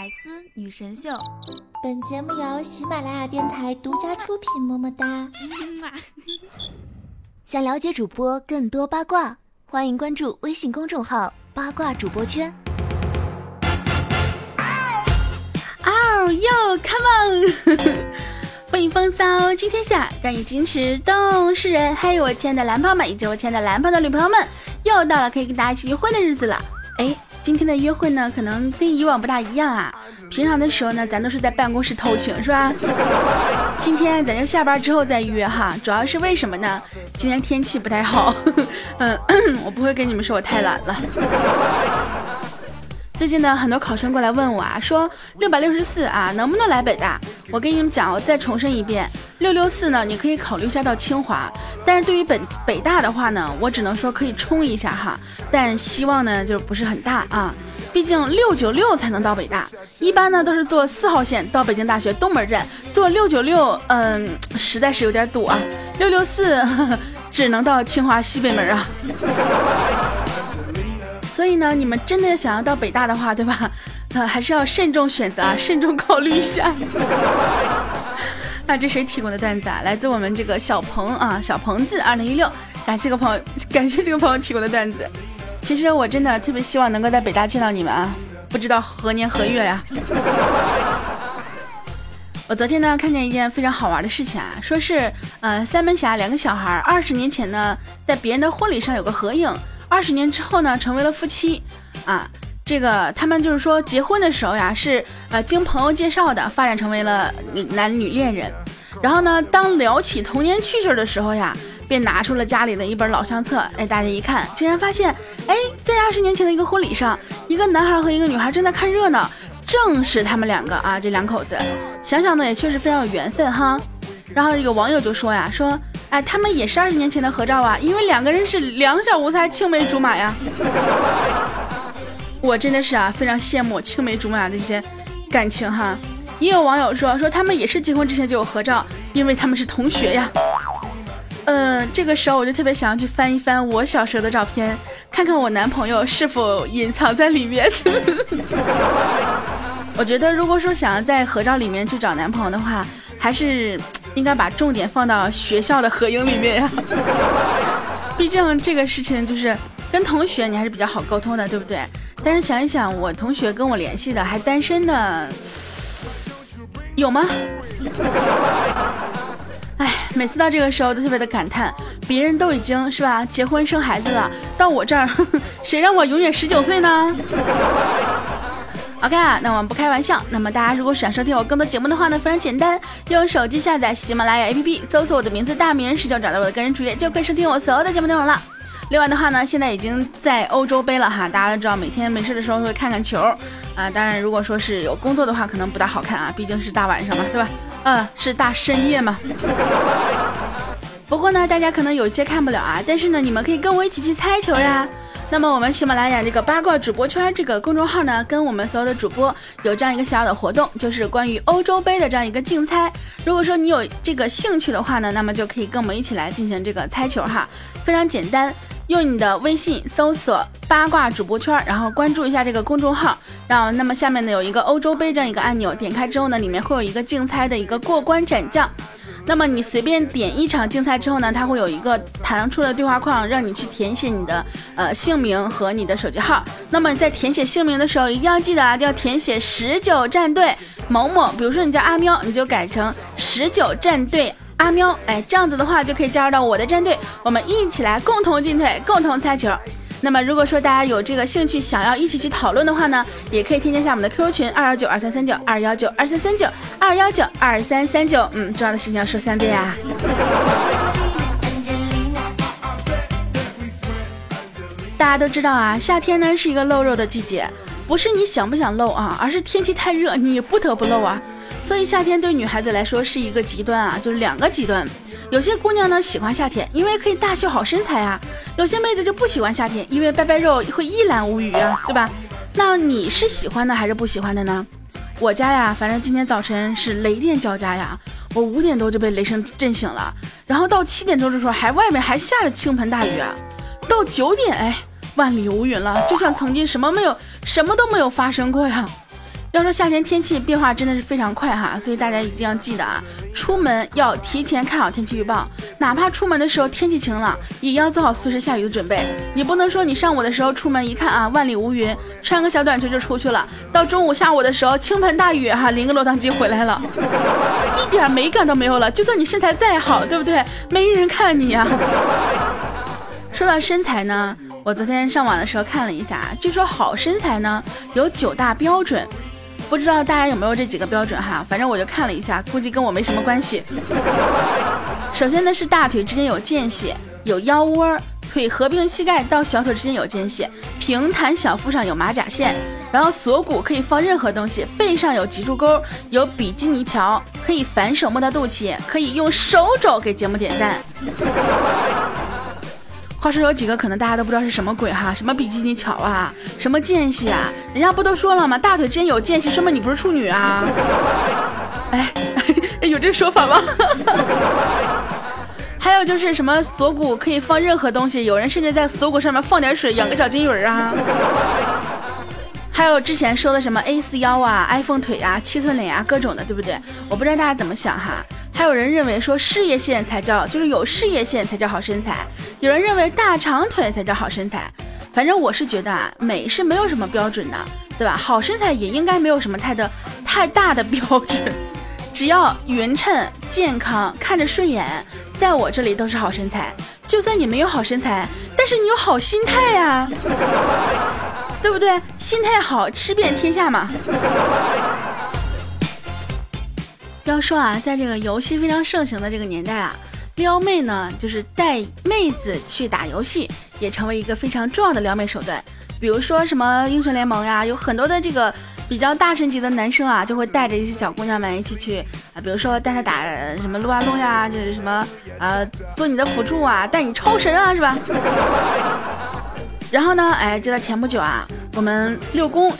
百思女神秀。本节目由喜马拉雅电台独家出品，么么哒。想了解主播更多八卦，欢迎关注微信公众号八卦主播圈。哦哟 ，Come on！ 欢迎风骚今天下，但以矜持动世人。嘿，我亲爱的蓝朋友们，以及我亲爱的蓝朋友的女朋友们，又到了可以跟大家一起约会的日子了。哎，今天的约会呢，可能跟以往不大一样啊。平常的时候呢，咱都是在办公室偷情，是吧？今天咱就下班之后再约哈。主要是为什么呢？今天天气不太好，我不会跟你们说我太懒了。最近呢，很多考生过来问我啊，说664啊，能不能来北大？我跟你们讲，我再重申一遍，664呢，你可以考虑一下到清华。但是对于北大的话呢，我只能说可以冲一下哈，但希望呢就不是很大啊。毕竟696才能到北大，一般呢都是坐4号线到北京大学东门站，坐696，实在是有点堵啊。664只能到清华西北门啊。所以呢，你们真的想要到北大的话，对吧？还是要慎重选择啊，慎重考虑一下。那这谁提供的段子啊？来自我们这个小鹏啊，小鹏子2016，感谢这个朋友提供的段子。其实我真的特别希望能够在北大见到你们啊，不知道何年何月呀、啊。我昨天呢看见一件非常好玩的事情啊，说是三门峡两个小孩20年前呢在别人的婚礼上有个合影。20年之后呢，成为了夫妻，啊，这个他们就是说结婚的时候呀，是经朋友介绍的，发展成为了男女恋人。然后呢，当聊起童年趣事的时候呀，便拿出了家里的一本老相册，哎，大家一看，竟然发现，哎，在20年前的一个婚礼上，一个男孩和一个女孩正在看热闹，正是他们两个啊，这两口子，想想呢也确实非常有缘分哈。然后这个网友就说呀，说。哎，他们也是20年前的合照啊，因为两个人是两小无猜，青梅竹马呀。我真的是啊，非常羡慕青梅竹马的这些感情哈。也有网友说他们也是结婚之前就有合照，因为他们是同学呀。这个时候我就特别想要去翻一翻我小时候的照片，看看我男朋友是否隐藏在里面。我觉得如果说想要在合照里面去找男朋友的话，还是应该把重点放到学校的合影里面呀，毕竟这个事情就是跟同学你还是比较好沟通的，对不对？但是想一想，我同学跟我联系的还单身的，有吗？哎，每次到这个时候都特别的感叹，别人都已经是吧结婚生孩子了，到我这儿，谁让我永远19岁呢？OK 啊，那我们不开玩笑。那么大家如果想收听我更多节目的话呢，非常简单，用手机下载喜马拉雅 APP， 搜索我的名字大名人19，找到我的个人主页，就可以收听我所有的节目内容了。另外的话呢，现在已经在欧洲杯了哈，大家都知道每天没事的时候会看看球啊。当然如果说是有工作的话，可能不大好看啊，毕竟是大晚上嘛，对吧？是大深夜嘛。不过呢，大家可能有些看不了啊，但是呢，你们可以跟我一起去猜球呀。那么我们喜马拉雅这个八卦主播圈这个公众号呢，跟我们所有的主播有这样一个小小的活动，就是关于欧洲杯的这样一个竞猜。如果说你有这个兴趣的话呢，那么就可以跟我们一起来进行这个猜球哈，非常简单，用你的微信搜索八卦主播圈，然后关注一下这个公众号，然后那么下面呢有一个欧洲杯这样一个按钮，点开之后呢，里面会有一个竞猜的一个过关斩将。那么你随便点一场竞猜之后呢，它会有一个弹出的对话框，让你去填写你的姓名和你的手机号。那么你在填写姓名的时候，一定要记得啊，要填写19战队某某。比如说你叫阿喵，你就改成19战队阿喵。哎，这样子的话就可以加入到我的战队，我们一起来共同进退，共同猜球。那么如果说大家有这个兴趣想要一起去讨论的话呢，也可以添加一下我们的 QQ 群219233921923392192339，重要的事情要说3遍啊。大家都知道啊，夏天呢是一个露肉的季节，不是你想不想露啊，而是天气太热你也不得不露啊。所以夏天对女孩子来说是一个极端啊，就是两个极端。有些姑娘呢喜欢夏天，因为可以大秀好身材啊。有些妹子就不喜欢夏天，因为掰掰肉会一览无余啊，对吧？那你是喜欢的还是不喜欢的呢？我家呀，反正今天早晨是雷电交加呀，我5点多就被雷声震醒了，然后到7点钟的时候还外面还下着倾盆大雨啊，到9点哎万里无云了，就像曾经什么都没有发生过呀。要说夏天天气变化真的是非常快哈，所以大家一定要记得啊，出门要提前看好天气预报，哪怕出门的时候天气晴朗，也要做好随时下雨的准备。你不能说你上午的时候出门一看啊，万里无云，穿个小短裙就出去了，到中午下午的时候倾盆大雨哈，淋个落汤鸡回来了，一点美感都没有了。就算你身材再好，对不对？没人看你呀。说到身材呢，我昨天上网的时候看了一下，据说好身材呢有9大标准。不知道大家有没有这几个标准哈，反正我就看了一下，估计跟我没什么关系。首先呢是大腿之间有间隙，有腰窝，腿合并膝盖到小腿之间有间隙，平坦小腹上有马甲线，然后锁骨可以放任何东西，背上有脊柱沟，有比基尼桥，可以反手摸到肚脐，可以用手肘给节目点赞。话说有几个可能大家都不知道是什么鬼哈，什么比基尼桥啊，什么间隙啊，人家不都说了吗？大腿之间有间隙，说明你不是处女啊。哎，有这说法吗？还有就是什么锁骨可以放任何东西，有人甚至在锁骨上面放点水，养个小金鱼啊。还有之前说的什么 A4腰啊， iPhone 腿啊，7寸脸啊，各种的，对不对？我不知道大家怎么想哈。还有人认为说事业线才叫，就是有事业线才叫好身材，有人认为大长腿才叫好身材。反正我是觉得啊，美是没有什么标准的，对吧？好身材也应该没有什么太大的标准，只要匀称、健康、看着顺眼，在我这里都是好身材。就算你没有好身材，但是你有好心态呀，对不对？心态好，吃遍天下嘛。要说啊，在这个游戏非常盛行的这个年代啊，撩妹呢就是带妹子去打游戏，也成为一个非常重要的撩妹手段。比如说什么英雄联盟呀，有很多的这个比较大神级的男生啊，就会带着一些小姑娘们一起去啊，比如说带她打什么撸啊撸呀，就是什么做你的辅助啊，带你超神啊，是吧？然后呢，就在前不久啊，我们六公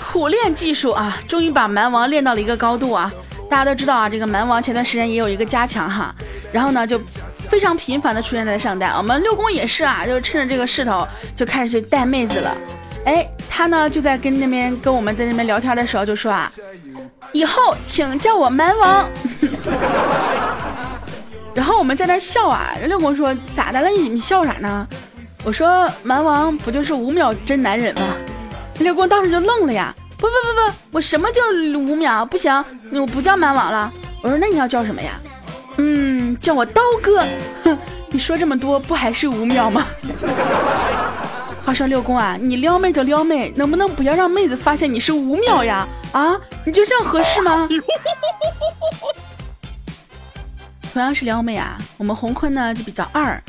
苦练技术啊，终于把蛮王练到了一个高度啊。大家都知道啊，这个蛮王前段时间也有一个加强哈，然后呢就非常频繁的出现在上代。我们六公也是啊，就是趁着这个势头就开始去带妹子了。他呢就在跟我们在那边聊天的时候就说啊，以后请叫我蛮王。然后我们在那笑啊，六公说咋的了，你笑啥呢？我说蛮王不就是5秒真男人吗？六公当时就愣了呀。不，我什么叫5秒？不行，我不叫蛮王了。我说那你要叫什么呀？叫我刀哥。哼，你说这么多不还是5秒吗？话说六公啊，你撩妹就撩妹，能不能不要让妹子发现你是5秒呀？啊，你就这样合适吗？同样是撩妹啊，我们红坤呢就比较二。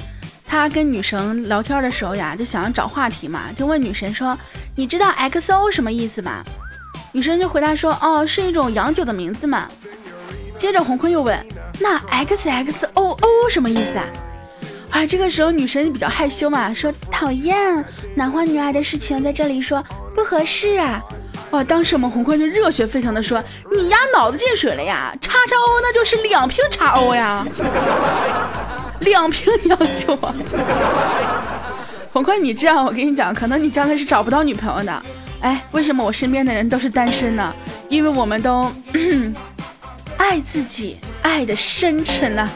他跟女神聊天的时候呀，就想要找话题嘛，就问女神说，你知道 XO 什么意思吗？女神就回答说，哦，是一种洋酒的名字嘛。接着红坤又问，那 XXOO 什么意思啊？这个时候女神比较害羞嘛，说讨厌，男欢女爱的事情在这里说不合适啊。当时我们红坤就热血沸腾的说，你呀脑子进水了呀，XXO 那就是2瓶XO呀。2瓶洋酒啊。红坤，你这样我跟你讲，可能你将来是找不到女朋友的。为什么我身边的人都是单身呢？因为我们都爱自己，爱的深沉啊。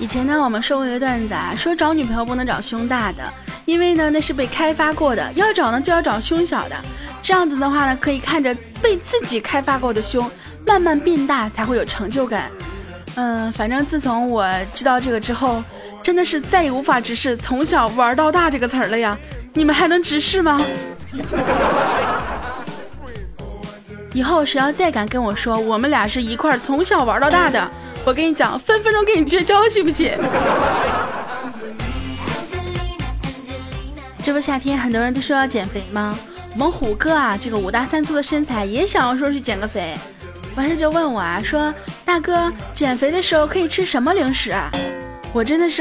以前呢我们说过一个段子啊，说找女朋友不能找胸大的，因为呢那是被开发过的，要找呢就要找胸小的，这样子的话呢可以看着被自己开发过的胸慢慢变大，才会有成就感。反正自从我知道这个之后，真的是再也无法直视从小玩到大这个词儿了呀，你们还能直视吗？以后谁要再敢跟我说我们俩是一块从小玩到大的，我跟你讲分钟跟你绝交，信不信？这不夏天很多人都说要减肥吗？我们虎哥啊，这个5大3粗的身材也想要说去减个肥，完事就问我啊，说大哥减肥的时候可以吃什么零食啊？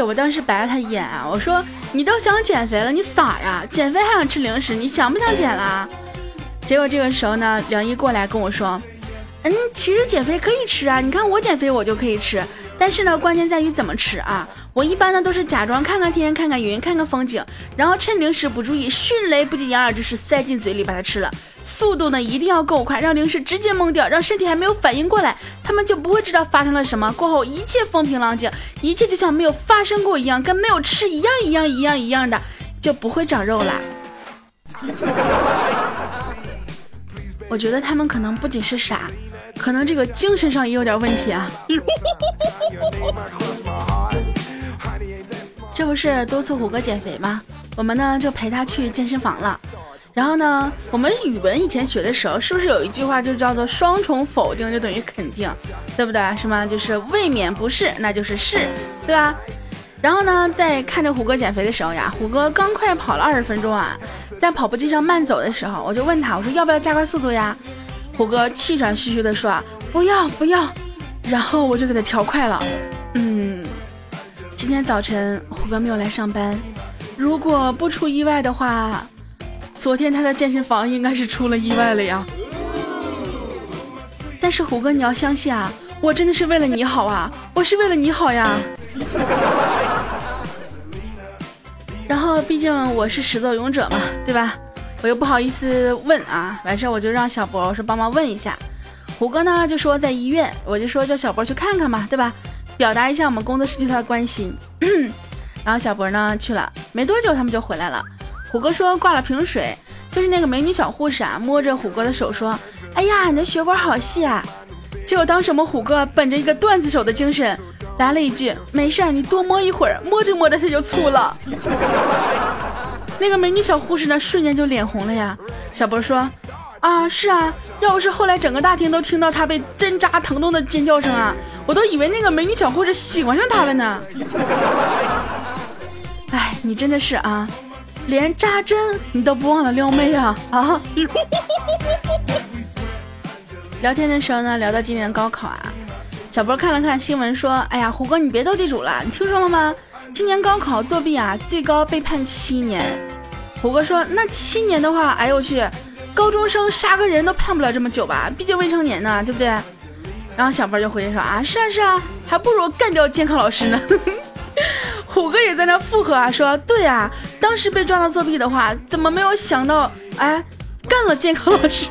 我当时白了他一眼啊，我说你都想减肥了，你傻呀？减肥还想吃零食，你想不想减啦？结果这个时候呢，梁一过来跟我说，其实减肥可以吃啊，你看我减肥我就可以吃，但是呢，关键在于怎么吃啊！我一般呢都是假装看看天、看看云、看看风景，然后趁零食不注意，迅雷不及掩耳之势塞进嘴里把它吃了。速度呢一定要够快，让零食直接懵掉，让身体还没有反应过来，他们就不会知道发生了什么。过后一切风平浪静，一切就像没有发生过一样，跟没有吃一样的，就不会长肉了。我觉得他们可能不仅是傻，可能这个精神上也有点问题啊。这不是督促虎哥减肥吗？我们呢就陪他去健身房了。然后呢，我们语文以前学的时候，是不是有一句话就叫做双重否定就等于肯定，对不对？是吗？就是未免不是，那就是是，对吧？然后呢，在看着虎哥减肥的时候呀，虎哥刚快跑了20分钟啊，在跑步机上慢走的时候，我就问他，我说要不要加快速度呀？虎哥气喘吁吁的说不要，然后我就给他调快了。今天早晨虎哥没有来上班，如果不出意外的话，昨天他的健身房应该是出了意外了呀。但是虎哥你要相信啊，我真的是为了你好啊，我是为了你好呀。然后毕竟我是始作俑者嘛，对吧？我又不好意思问啊，完事我就让小博说帮忙问一下。虎哥呢就说在医院，我就说叫小博去看看嘛，对吧？表达一下我们工作室对他的关心。然后小博呢去了，没多久他们就回来了。虎哥说挂了瓶水，就是那个美女小护士啊，摸着虎哥的手说：“哎呀，你的血管好细啊！”结果当时我们虎哥本着一个段子手的精神，来了一句：“没事儿，你多摸一会儿。”摸着摸着它就粗了。那个美女小护士呢，瞬间就脸红了呀。小博说：“啊，是啊，要不是后来整个大厅都听到她被针扎疼痛的尖叫声啊，我都以为那个美女小护士喜欢上她了呢。”哎，你真的是啊！连扎针你都不忘了撩妹啊！聊天的时候呢，聊到今年高考啊，小波看了看新闻说：“哎呀，胡哥你别斗地主了，你听说了吗？今年高考作弊啊，最高被判7年。”胡哥说：“那7年的话，哎呦我去，高中生杀个人都判不了这么久吧？毕竟未成年呢，对不对？”然后小波就回应说：“啊，是啊是啊，还不如干掉监考老师呢。”虎哥也在那附和啊，说对啊，当时被抓到作弊的话，怎么没有想到哎干了监考老师。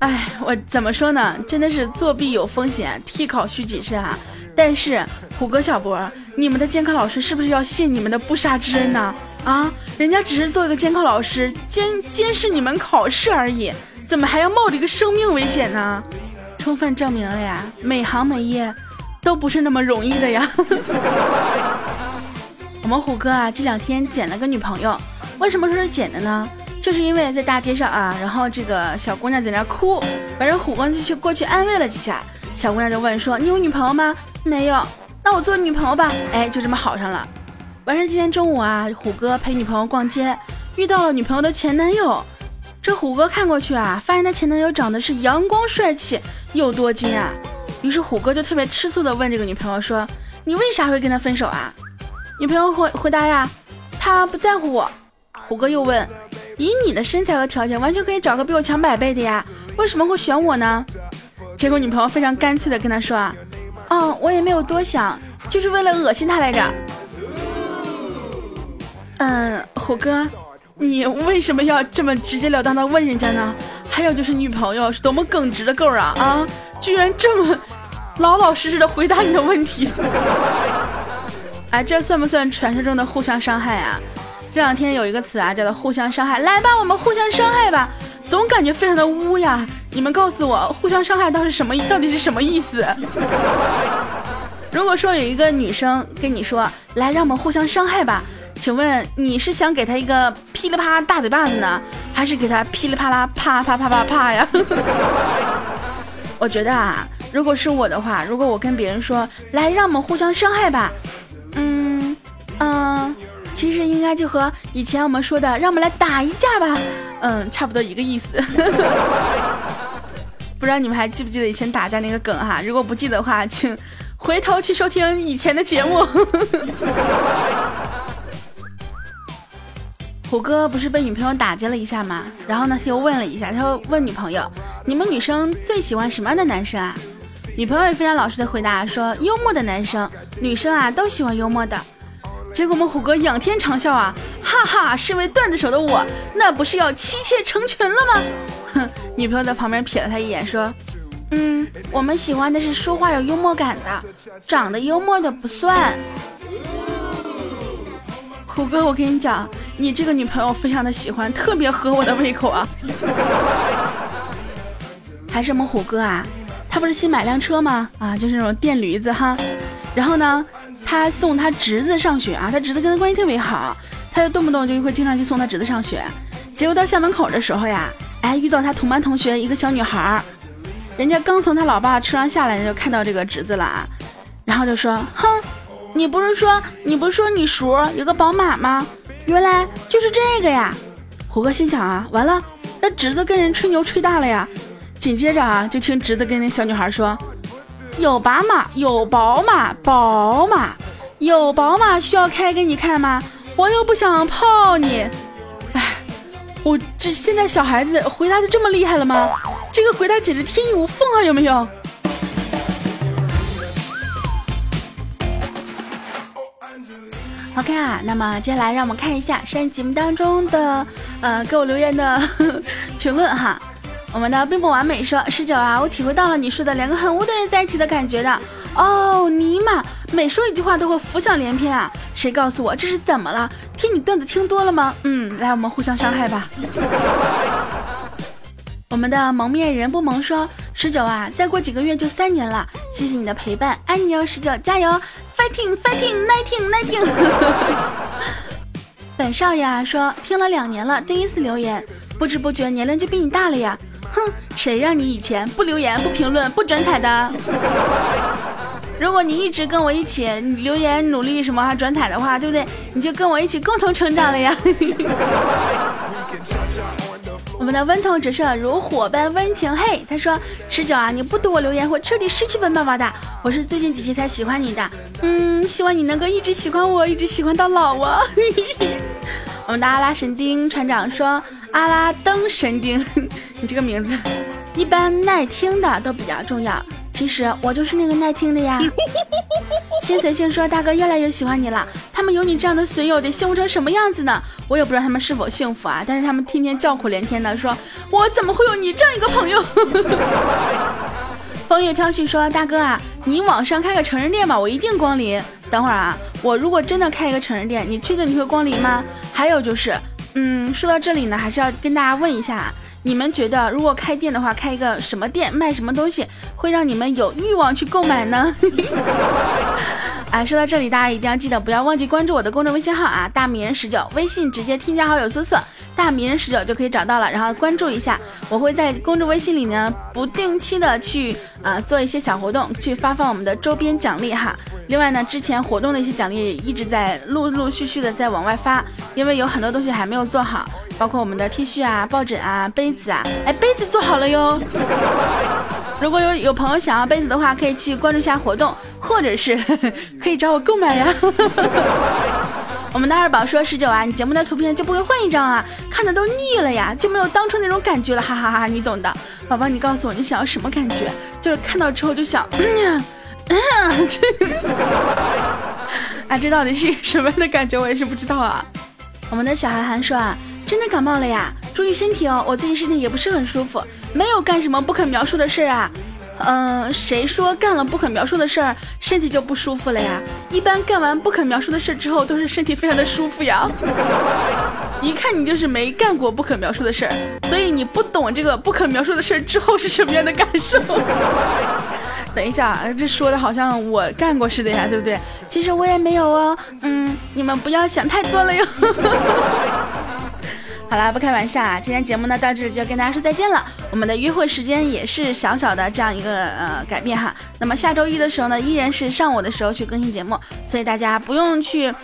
哎，我怎么说呢，真的是作弊有风险，替考需谨慎啊。但是虎哥小博，你们的监考老师是不是要谢你们的不杀之恩呢？啊，人家只是做一个监考老师，监视你们考试而已，怎么还要冒着一个生命危险呢？充分证明了呀，每行每业都不是那么容易的呀。我们虎哥啊这2天捡了个女朋友，为什么说是捡的呢？就是因为在大街上啊，然后这个小姑娘在那哭，反正虎哥就去过去安慰了几下，小姑娘就问说：“你有女朋友吗？”“没有。”“那我做女朋友吧。”哎，就这么好上了。完事今天中午啊，虎哥陪女朋友逛街，遇到了女朋友的前男友。这虎哥看过去啊，发现他前男友长得是阳光帅气又多金啊。于是虎哥就特别吃醋的问这个女朋友说：“你为啥会跟他分手啊？”女朋友回答呀：“他不在乎我。”虎哥又问：“以你的身材和条件，完全可以找个比我强100倍的呀，为什么会选我呢？”结果女朋友非常干脆的跟他说：“我也没有多想，就是为了恶心他来着。”虎哥，你为什么要这么直截了当的问人家呢？还有就是女朋友是多么耿直的够啊！居然这么老老实实的回答你的问题。哎，这算不算传说中的互相伤害啊？这2天有一个词啊，叫做互相伤害。来吧，我们互相伤害吧，总感觉非常的污呀。你们告诉我，互相伤害到底是什么意思？如果说有一个女生跟你说，来，让我们互相伤害吧，请问你是想给她一个噼里啪啦大嘴巴子呢，还是给她噼里啪啦啪啪啪啪啪呀？我觉得啊，如果是我的话，如果我跟别人说，来，让我们互相伤害吧，其实应该就和以前我们说的，让我们来打一架吧，差不多一个意思。不知道你们还记不记得以前打架那个梗哈？如果不记得的话，请回头去收听以前的节目。虎哥不是被女朋友打击了一下吗？然后呢，他又问了一下，他说问女朋友，你们女生最喜欢什么样的男生啊？女朋友也非常老实的回答说，幽默的男生女生啊都喜欢幽默的。结果我们虎哥仰天长笑啊，哈哈，身为段子手的我那不是要妻妾成群了吗？哼，女朋友在旁边瞥了他一眼说，我们喜欢的是说话有幽默感的，长得幽默的不算。虎哥，我跟你讲，你这个女朋友非常的喜欢，特别合我的胃口啊。还是我们虎哥啊，他不是新买辆车吗？啊，就是那种电驴子哈。然后呢，他送他侄子上学啊，他侄子跟他关系特别好，他就动不动就会经常去送他侄子上学。结果到校门口的时候呀，哎，遇到他同班同学一个小女孩，人家刚从他老爸车上下来，人就看到这个侄子了啊，然后就说，哼，你不是说你叔有个宝马吗？原来就是这个呀。虎哥心想啊，完了，那侄子跟人吹牛吹大了呀。紧接着啊，就听侄子跟那小女孩说，有宝马需要开给你看吗？我又不想泡你。哎，我这现在小孩子回答就这么厉害了吗？这个回答简直天衣无缝啊，有没有？OK 啊，那么接下来让我们看一下上一节目当中的给我留言的评论哈。我们的并不完美说，19啊，我体会到了你说的两个很无的人在一起的感觉的。哦，尼玛，每说一句话都会浮想联翩啊！谁告诉我这是怎么了？听你段子听多了吗？来，我们互相伤害吧。我们的蒙面人不萌说，19啊，再过几个月就3年了，谢谢你的陪伴，爱你哦，19，加油 ，fighting，19。本少爷啊说，听了2年了，第一次留言，不知不觉年龄就比你大了呀。哼，谁让你以前不留言、不评论、不转采的？如果你一直跟我一起留言、努力什么还转采的话，对不对？你就跟我一起共同成长了呀。我们的温童折射如火般温情，嘿，他说19啊，你不读我留言会彻底失去本宝宝的。我是最近几期才喜欢你的，希望你能够一直喜欢我，一直喜欢到老啊。我们的阿拉神丁船长说，阿拉登神丁，你这个名字，一般耐听的都比较重要。其实我就是那个耐听的呀。新随性说，大哥越来越喜欢你了，他们有你这样的损友得幸福成什么样子呢？我也不知道他们是否幸福啊，但是他们天天叫苦连天的说，我怎么会有你这样一个朋友。风月飘絮说，大哥啊，你网上开个成人店吧，我一定光临。等会儿啊，我如果真的开一个成人店，你确定你会光临吗？还有就是说到这里呢，还是要跟大家问一下啊，你们觉得如果开店的话，开一个什么店，卖什么东西会让你们有欲望去购买呢？啊，说到这里，大家一定要记得不要忘记关注我的公众微信号啊，大名人19，微信直接添加好友搜索大名人19就可以找到了，然后关注一下，我会在公众微信里呢不定期的去做一些小活动，去发放我们的周边奖励哈。另外呢，之前活动的一些奖励也一直在陆续的在往外发，因为有很多东西还没有做好。包括我们的 T 恤啊、抱枕啊、杯子啊，哎，杯子做好了哟。如果有朋友想要杯子的话，可以去关注一下活动，或者是可以找我购买呀。我们的二宝说，19啊，你节目的图片就不会换一张啊，看的都腻了呀，就没有当初那种感觉了，哈哈哈，你懂的。宝宝，你告诉我你想要什么感觉？就是看到之后就想，啊，这到底是什么样的感觉？我也是不知道啊。我们的小韩寒说啊，真的感冒了呀，注意身体哦，我最近身体也不是很舒服，没有干什么不可描述的事啊。谁说干了不可描述的事儿身体就不舒服了呀？一般干完不可描述的事之后都是身体非常的舒服呀。一看你就是没干过不可描述的事儿，所以你不懂这个不可描述的事儿之后是什么样的感受。等一下，这说的好像我干过似的呀，对不对？其实我也没有哦，你们不要想太多了哟。好啦，不开玩笑啊，今天节目呢到这里就跟大家说再见了。我们的约会时间也是小小的这样一个改变哈。那么下周一的时候呢，依然是上午的时候去更新节目，所以大家不用去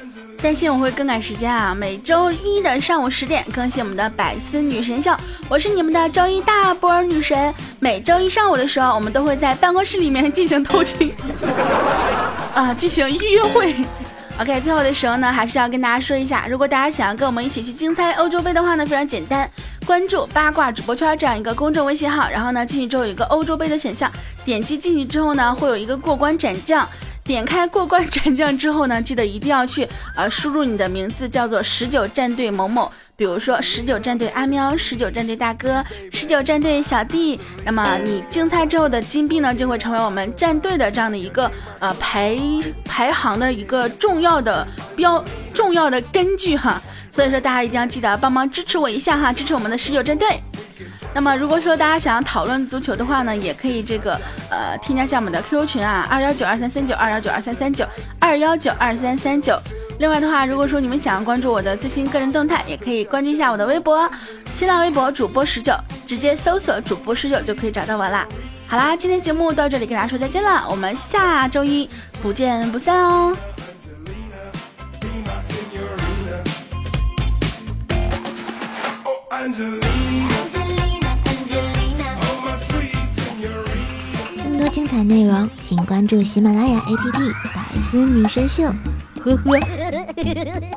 担心我会更改时间啊。每周一的上午10点更新我们的百思女神秀，我是你们的周一大波女神。每周一上午的时候，我们都会在办公室里面进行偷情，进行约会。OK， 最后的时候呢，还是要跟大家说一下，如果大家想要跟我们一起去竞猜欧洲杯的话呢，非常简单，关注八卦主播圈这样一个公众微信号，然后呢进去之后有一个欧洲杯的选项，点击进去之后呢，会有一个过关斩将。点开过关斩将之后呢，记得一定要去输入你的名字，叫做19战队某某，比如说19战队阿喵、19战队大哥、19战队小弟，那么你竞猜之后的金币呢，就会成为我们战队的这样的一个排行的一个重要的根据哈，所以说大家一定要记得帮忙支持我一下哈，支持我们的19战队。那么如果说大家想要讨论足球的话呢，也可以这个添加下我们的 QQ 群啊，21923392192339 2192339219。另外的话，如果说你们想要关注我的最新个人动态，也可以关注一下我的微博，新浪微博主播19，直接搜索主播19就可以找到我啦。好啦，今天节目到这里，跟大家说再见了，我们下周一不见不散哦。更多精彩内容请关注喜马拉雅 APP 百思女神秀，呵呵。